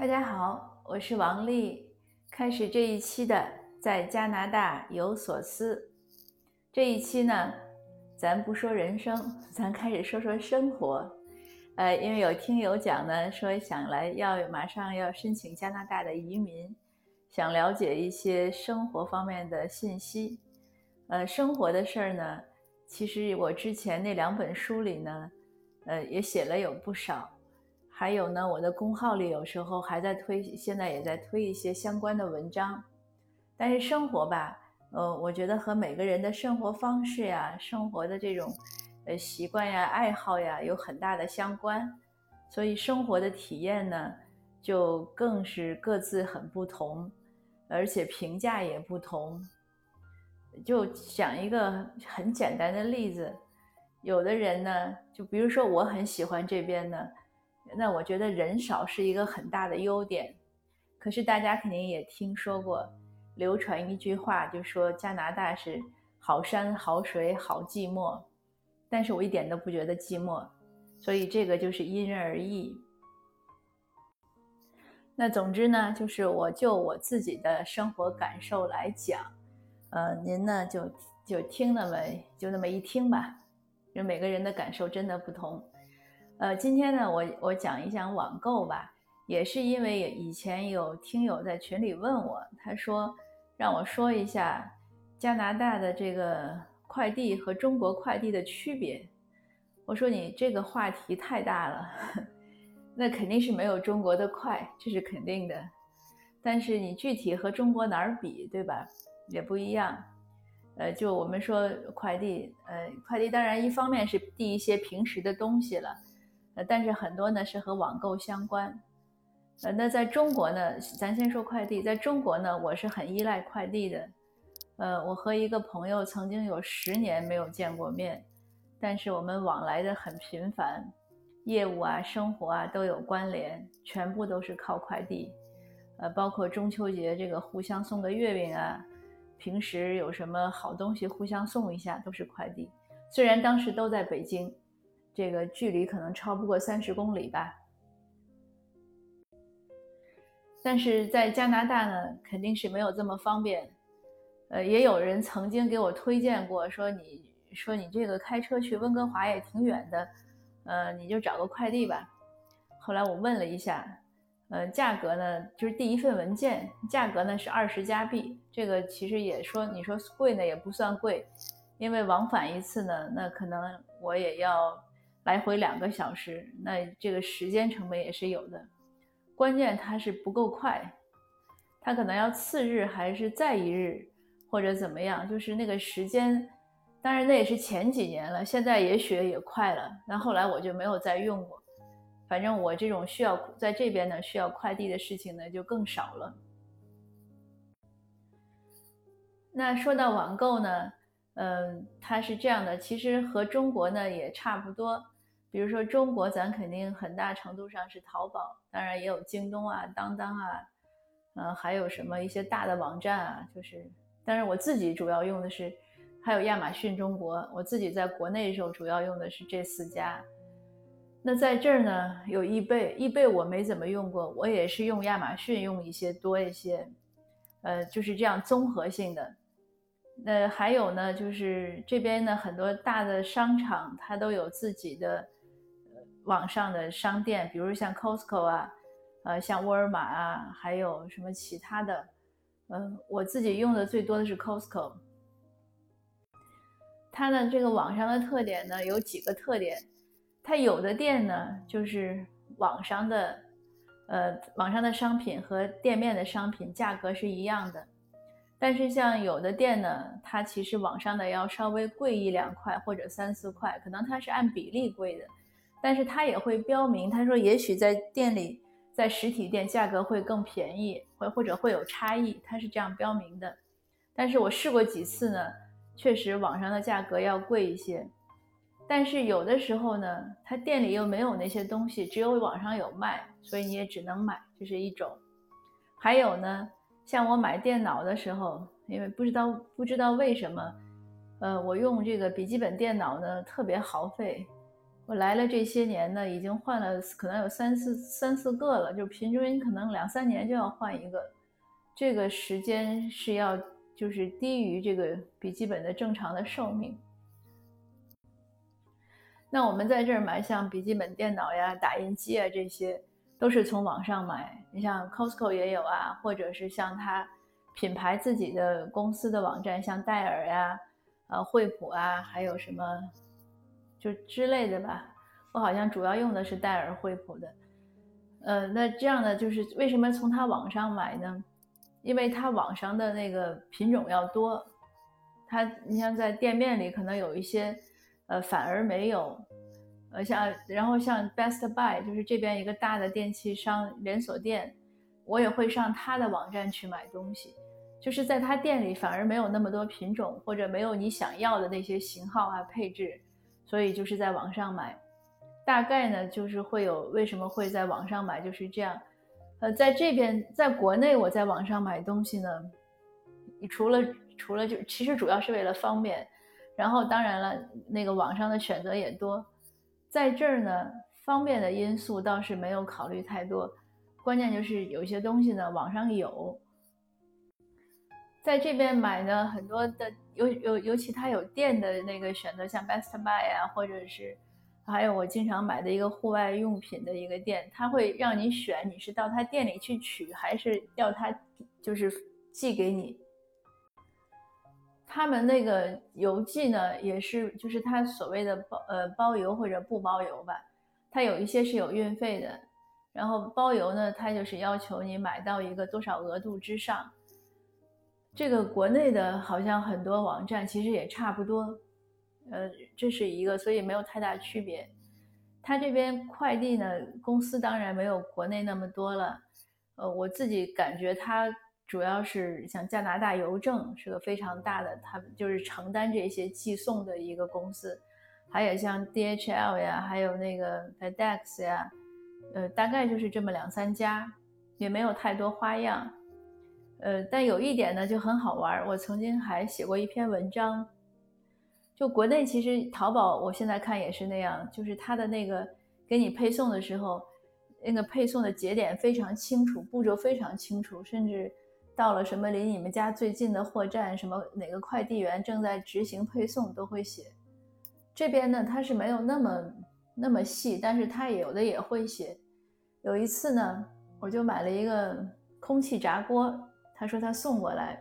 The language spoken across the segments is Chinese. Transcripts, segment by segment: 大家好，我是王丽，开始这一期的在加拿大有所思。这一期呢，咱不说人生，咱开始说说生活。因为有听友讲呢，说想来马上要申请加拿大的移民，想了解一些生活方面的信息。生活的事儿呢，其实我之前那2本书里呢，也写了有不少。还有呢，我的公号里有时候还在推，现在也在推一些相关的文章。但是生活吧，我觉得和每个人的生活方式呀、生活的这种习惯呀、爱好呀有很大的相关，所以生活的体验呢，就更是各自很不同，而且评价也不同。就讲一个很简单的例子，有的人呢，就比如说我很喜欢这边呢，那我觉得人少是一个很大的优点，可是大家肯定也听说过，流传一句话，就说加拿大是好山好水好寂寞，但是我一点都不觉得寂寞，所以这个就是因人而异。那总之呢，就是我就我自己的生活感受来讲，您呢就听那么一听吧，因为每个人的感受真的不同。今天呢，我讲一讲网购吧，也是因为以前有听友在群里问我，他说让我说一下加拿大的这个快递和中国快递的区别。我说你这个话题太大了，那肯定是没有中国的快，这是肯定的，但是你具体和中国哪儿比，对吧，也不一样。就我们说快递当然一方面是递一些平时的东西了，但是很多呢是和网购相关。那在中国呢，咱先说快递，在中国呢，我是很依赖快递的。我和一个朋友曾经有10年没有见过面，但是我们往来的很频繁，业务啊、生活啊都有关联，全部都是靠快递。包括中秋节这个互相送个月饼啊，平时有什么好东西互相送一下，都是快递。虽然当时都在北京，这个距离可能超不过30公里吧，但是在加拿大呢，肯定是没有这么方便。也有人曾经给我推荐过，说你这个开车去温哥华也挺远的，你就找个快递吧。后来我问了一下，价格呢，就是第一份文件价格呢是20加币，这个其实也说你说贵呢也不算贵，因为往返一次呢，那可能我也要来回2个小时，那这个时间成本也是有的。关键它是不够快，它可能要次日还是再一日或者怎么样，就是那个时间。当然那也是前几年了，现在也许也快了，但后来我就没有再用过。反正我这种需要在这边呢需要快递的事情呢就更少了。那说到网购呢，它是这样的，其实和中国呢也差不多。比如说中国咱肯定很大程度上是淘宝，当然也有京东啊、当当啊，还有什么一些大的网站啊，就是但是我自己主要用的是，还有亚马逊中国，我自己在国内的时候主要用的是这4家。那在这儿呢有易贝我没怎么用过，我也是用亚马逊用一些多一些，就是这样综合性的。那还有呢，就是这边呢很多大的商场它都有自己的网上的商店，比如像 Costco 啊，像沃尔玛啊，还有什么其他的。我自己用的最多的是 Costco。 它的这个网上的特点呢有几个特点，它有的店呢就是网上的商品和店面的商品价格是一样的，但是像有的店呢，它其实网上的要稍微贵1-2块或者3-4块，可能它是按比例贵的，但是它也会标明，它说也许在店里在实体店价格会更便宜，或者会有差异，它是这样标明的。但是我试过几次呢，确实网上的价格要贵一些，但是有的时候呢，它店里又没有那些东西，只有网上有卖，所以你也只能买，这是一种。还有呢，像我买电脑的时候，因为不知道为什么，我用这个笔记本电脑呢特别耗费，我来了这些年呢，已经换了可能有三四个了，就平均可能2-3年就要换一个，这个时间是要就是低于这个笔记本的正常的寿命。那我们在这儿买像笔记本电脑呀、打印机啊这些都是从网上买，你像 Costco 也有啊，或者是像它品牌自己的公司的网站，像戴尔呀、惠普啊，还有什么就之类的吧，我好像主要用的是戴尔、惠普的。那这样呢，就是为什么从它网上买呢？因为它网上的那个品种要多，它你像在店面里可能有一些，反而没有，然后像 Best Buy 就是这边一个大的电器商连锁店，我也会上它的网站去买东西，就是在它店里反而没有那么多品种，或者没有你想要的那些型号啊配置。所以就是在网上买，大概呢就是会有，为什么会在网上买就是这样。在这边在国内我在网上买东西呢，除了就其实主要是为了方便，然后当然了那个网上的选择也多。在这儿呢方便的因素倒是没有考虑太多，关键就是有一些东西呢网上有。在这边买呢，很多的尤其它有店的那个选择，像 Best Buy 啊，或者是还有我经常买的一个户外用品的一个店，它会让你选你是到它店里去取，还是要它就是寄给你。他们那个邮寄呢也是就是它所谓的包邮或者不包邮吧，它有一些是有运费的，然后包邮呢它就是要求你买到一个多少额度之上。这个国内的好像很多网站其实也差不多，这是一个，所以没有太大区别。它这边快递呢，公司当然没有国内那么多了，我自己感觉它主要是像加拿大邮政是个非常大的，它就是承担这些寄送的一个公司，还有像 DHL 呀，还有那个 FedEx 呀，大概就是这么2-3家，也没有太多花样。但有一点呢就很好玩，我曾经还写过一篇文章，就国内其实淘宝我现在看也是那样，就是它的那个给你配送的时候，那个配送的节点非常清楚，步骤非常清楚，甚至到了什么离你们家最近的货站，什么哪个快递员正在执行配送都会写。这边呢它是没有那么细，但是它有的也会写。有一次呢我就买了一个空气炸锅，他说他送过来，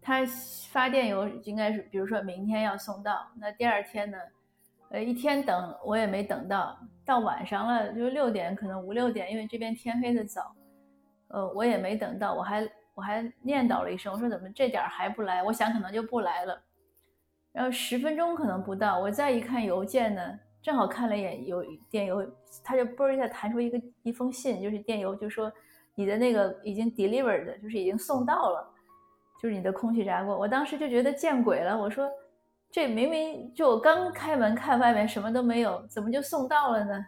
他发电邮应该是比如说明天要送到，那第二天呢一天等我也没等到，到晚上了就6点可能5-6点，因为这边天黑的早，我也没等到，我还念叨了一声，我说怎么这点还不来，我想可能就不来了。然后10分钟可能不到，我再一看邮件呢，正好看了一眼邮电邮，他就啵一下弹出一封信，就是电邮，就说你的那个已经 delivered， 就是已经送到了，就是你的空气炸锅。我当时就觉得见鬼了，我说这明明就我刚开门看外面什么都没有，怎么就送到了呢？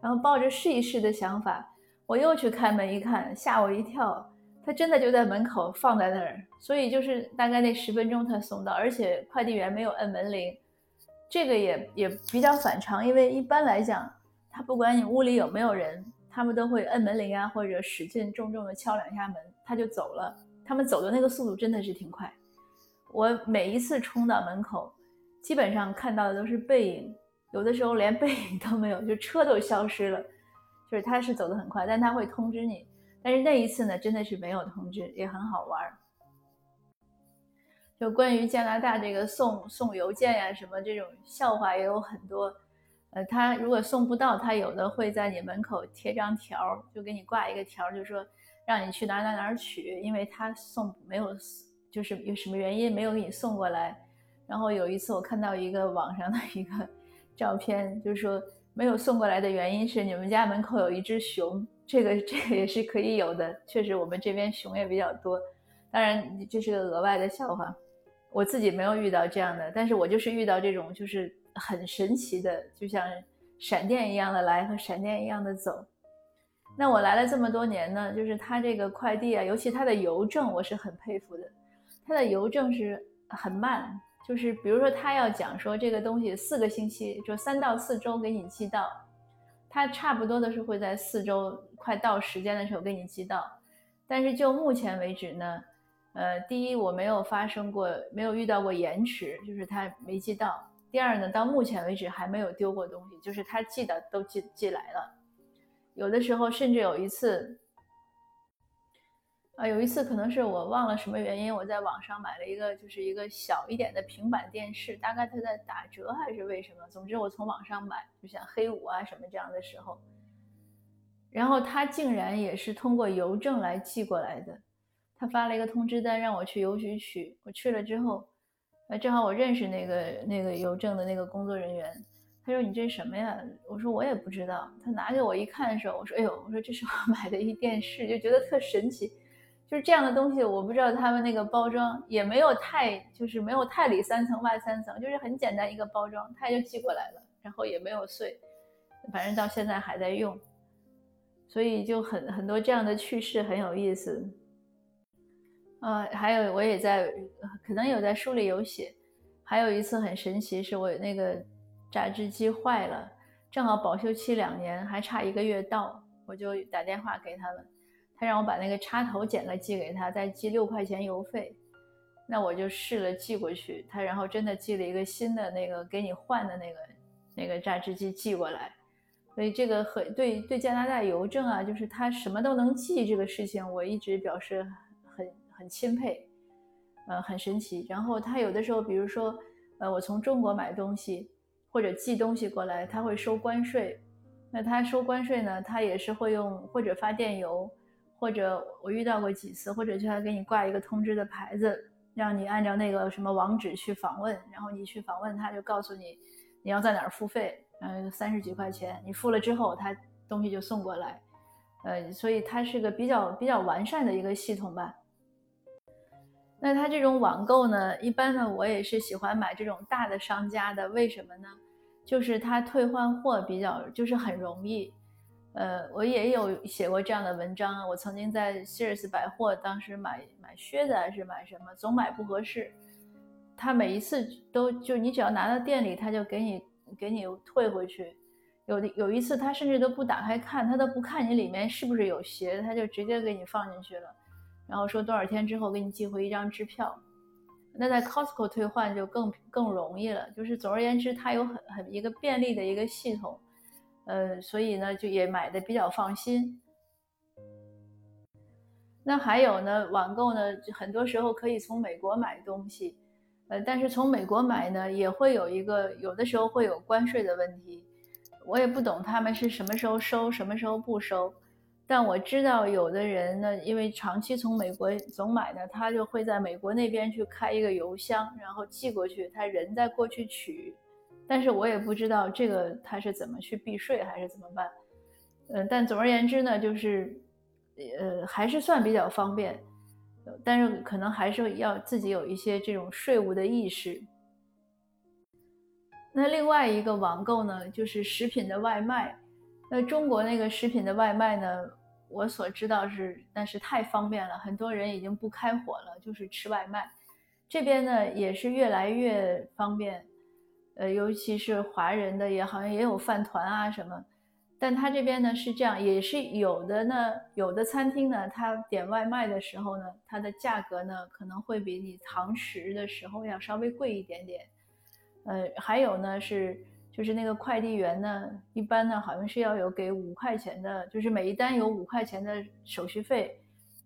然后抱着试一试的想法，我又去开门一看，吓我一跳，他真的就在门口放在那儿。所以就是大概那10分钟他送到，而且快递员没有摁门铃，这个也比较反常，因为一般来讲他不管你屋里有没有人，他们都会摁门铃啊，或者使劲重重的敲2下门，他就走了。他们走的那个速度真的是挺快，我每一次冲到门口基本上看到的都是背影，有的时候连背影都没有，就车都消失了，就是他是走得很快，但他会通知你。但是那一次呢真的是没有通知，也很好玩。就关于加拿大这个送邮件呀、什么这种笑话也有很多。他如果送不到，他有的会在你门口贴张条，就给你挂一个条，就说让你去哪哪哪取，因为他没有，就是有什么原因没有给你送过来。然后有一次我看到一个网上的一个照片，就是说没有送过来的原因是你们家门口有一只熊，这个也是可以有的，确实我们这边熊也比较多，当然这是个额外的笑话，我自己没有遇到这样的，但是我就是遇到这种就是很神奇的，就像闪电一样的来和闪电一样的走。那我来了这么多年呢，就是他这个快递啊，尤其他的邮政我是很佩服的，他的邮政是很慢，就是比如说他要讲说这个东西4个星期，就3到4周给你寄到，他差不多的是会在4周快到时间的时候给你寄到。但是就目前为止呢，第一我没有遇到过延迟，就是他没寄到。第二呢，到目前为止还没有丢过东西，就是他寄的都寄来了。有的时候甚至有一次可能是我忘了什么原因，我在网上买了一个就是一个小一点的平板电视，大概它在打折还是为什么，总之我从网上买，就像黑五啊什么这样的时候，然后他竟然也是通过邮政来寄过来的。他发了一个通知单让我去邮局取，我去了之后正好我认识那个邮政的那个工作人员，他说你这是什么呀？我说我也不知道。他拿给我一看的时候，我说哎呦，我说这是我买的一电视，就觉得特神奇。就是这样的东西，我不知道他们那个包装也没有太，就是没有太里三层外三层，就是很简单一个包装，他就寄过来了，然后也没有碎，反正到现在还在用。所以就很多这样的趣事很有意思。还有我也可能有在书里有写，还有一次很神奇，是我那个榨汁机坏了，正好保修期2年，还差1个月到，我就打电话给他们，他让我把那个插头剪了寄给他，再寄6块钱邮费。那我就试了寄过去，他然后真的寄了一个新的那个给你换的那个榨汁机寄过来。所以这个对加拿大邮政啊，就是他什么都能寄这个事情，我一直表示很钦佩，很神奇。然后他有的时候比如说我从中国买东西或者寄东西过来，他会收关税。那他收关税呢，他也是会用或者发电邮，或者我遇到过几次，或者就要给你挂一个通知的牌子，让你按照那个什么网址去访问，然后你去访问他就告诉你你要在哪儿付费，30几块钱，你付了之后他东西就送过来。所以它是个比较完善的一个系统吧。那它这种网购呢，一般呢我也是喜欢买这种大的商家的，为什么呢？就是它退换货就是很容易。我也有写过这样的文章，我曾经在 Sears 百货，当时买靴子还是买什么，总买不合适，他每一次都就你只要拿到店里他就给你退回去。有一次他甚至都不打开看，他都不看你里面是不是有鞋，他就直接给你放进去了，然后说多少天之后给你寄回一张支票。那在 Costco 退换就更容易了，就是总而言之它有很一个便利的一个系统。所以呢，就也买的比较放心。那还有呢，网购呢，很多时候可以从美国买东西，但是从美国买呢，也会有的时候会有关税的问题。我也不懂他们是什么时候收，什么时候不收，但我知道有的人呢，因为长期从美国总买呢，他就会在美国那边去开一个邮箱，然后寄过去，他人再过去取。但是我也不知道这个它是怎么去避税还是怎么办，但总而言之呢，就是还是算比较方便，但是可能还是要自己有一些这种税务的意识。那另外一个网购呢，就是食品的外卖。那中国那个食品的外卖呢，我所知道但是太方便了，很多人已经不开火了，就是吃外卖。这边呢也是越来越方便，尤其是华人的也好像也有饭团啊什么，但他这边呢是这样，也是有的餐厅呢，他点外卖的时候呢，它的价格呢可能会比你堂食的时候要稍微贵一点点。还有呢就是那个快递员呢，一般呢好像是要有给5块钱的，就是每一单有5块钱的手续费，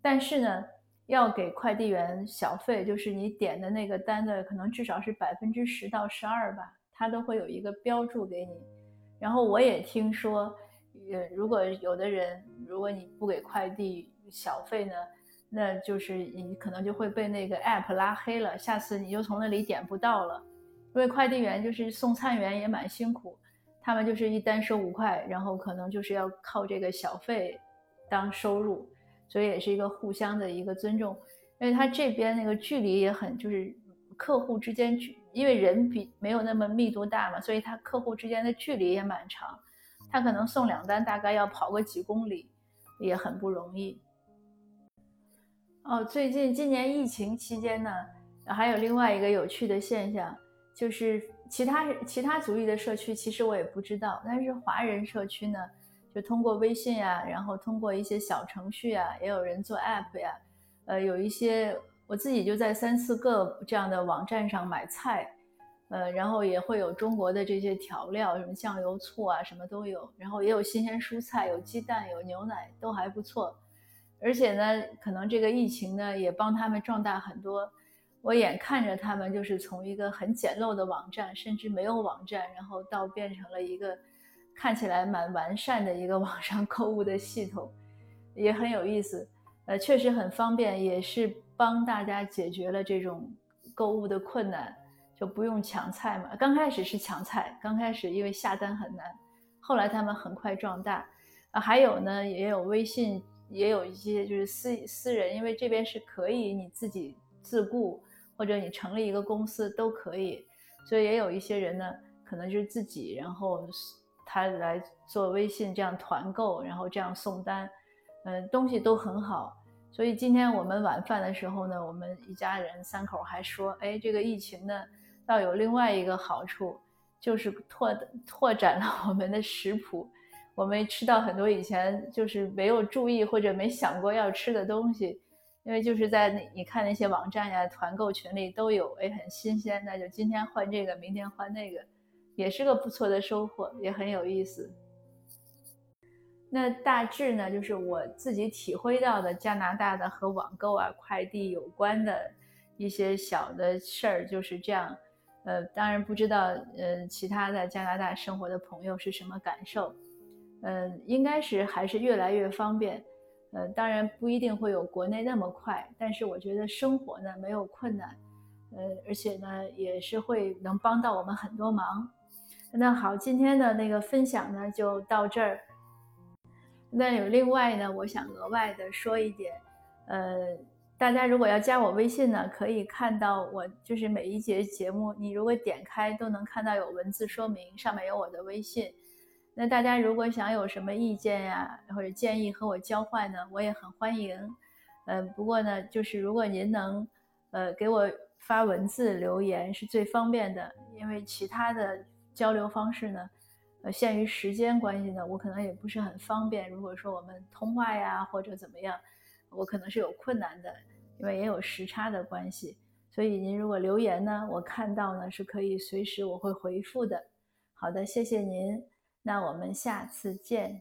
但是呢要给快递员小费，就是你点的那个单的可能至少是10%到12%吧。他都会有一个标注给你。然后我也听说，如果你不给快递小费呢，那就是你可能就会被那个 app 拉黑了，下次你就从那里点不到了。因为快递员就是送餐员也蛮辛苦，他们就是一单收5块，然后可能就是要靠这个小费当收入，所以也是一个互相的一个尊重。因为他这边那个距离也很，就是客户之间，因为人没有那么密度大嘛，所以他客户之间的距离也蛮长，他可能送2单大概要跑个几公里，也很不容易。最近今年疫情期间呢，还有另外一个有趣的现象，就是其他族裔的社区其实我也不知道，但是华人社区呢，就通过微信啊，然后通过一些小程序啊，也有人做 app 呀，有一些我自己就在3-4个这样的网站上买菜，然后也会有中国的这些调料，什么酱油醋啊什么都有，然后也有新鲜蔬菜，有鸡蛋，有牛奶，都还不错。而且呢，可能这个疫情呢也帮他们壮大很多，我眼看着他们就是从一个很简陋的网站，甚至没有网站，然后到变成了一个看起来蛮完善的一个网上购物的系统，也很有意思，确实很方便，也是帮大家解决了这种购物的困难，就不用抢菜嘛。刚开始是抢菜，刚开始因为下单很难，后来他们很快壮大，还有呢也有微信，也有一些就是 私人，因为这边是可以你自己自雇，或者你成立一个公司都可以，所以也有一些人呢可能就是自己，然后他来做微信这样团购，然后这样送单，东西都很好。所以今天我们晚饭的时候呢，我们一家人3口还说，哎，这个疫情呢倒有另外一个好处，就是拓展了我们的食谱，我们吃到很多以前就是没有注意或者没想过要吃的东西，因为就是在你看那些网站呀、团购群里都有，哎，很新鲜，那就今天换这个，明天换那个，也是个不错的收获，也很有意思。那大致呢，就是我自己体会到的加拿大的和网购啊、快递有关的一些小的事儿，就是这样。当然不知道其他在加拿大生活的朋友是什么感受。应该是还是越来越方便。当然不一定会有国内那么快，但是我觉得生活呢没有困难，而且呢也是会能帮到我们很多忙。那好，今天的那个分享呢就到这儿。那有另外呢，我想额外的说一点，大家如果要加我微信呢，可以看到我就是每一节节目，你如果点开都能看到有文字说明，上面有我的微信。那大家如果想有什么意见呀，或者建议和我交换呢，我也很欢迎。不过呢，就是如果您能给我发文字留言是最方便的，因为其他的交流方式呢，限于时间关系呢，我可能也不是很方便。如果说我们通话呀或者怎么样，我可能是有困难的，因为也有时差的关系。所以您如果留言呢，我看到呢是可以随时我会回复的。好的，谢谢您。那我们下次见。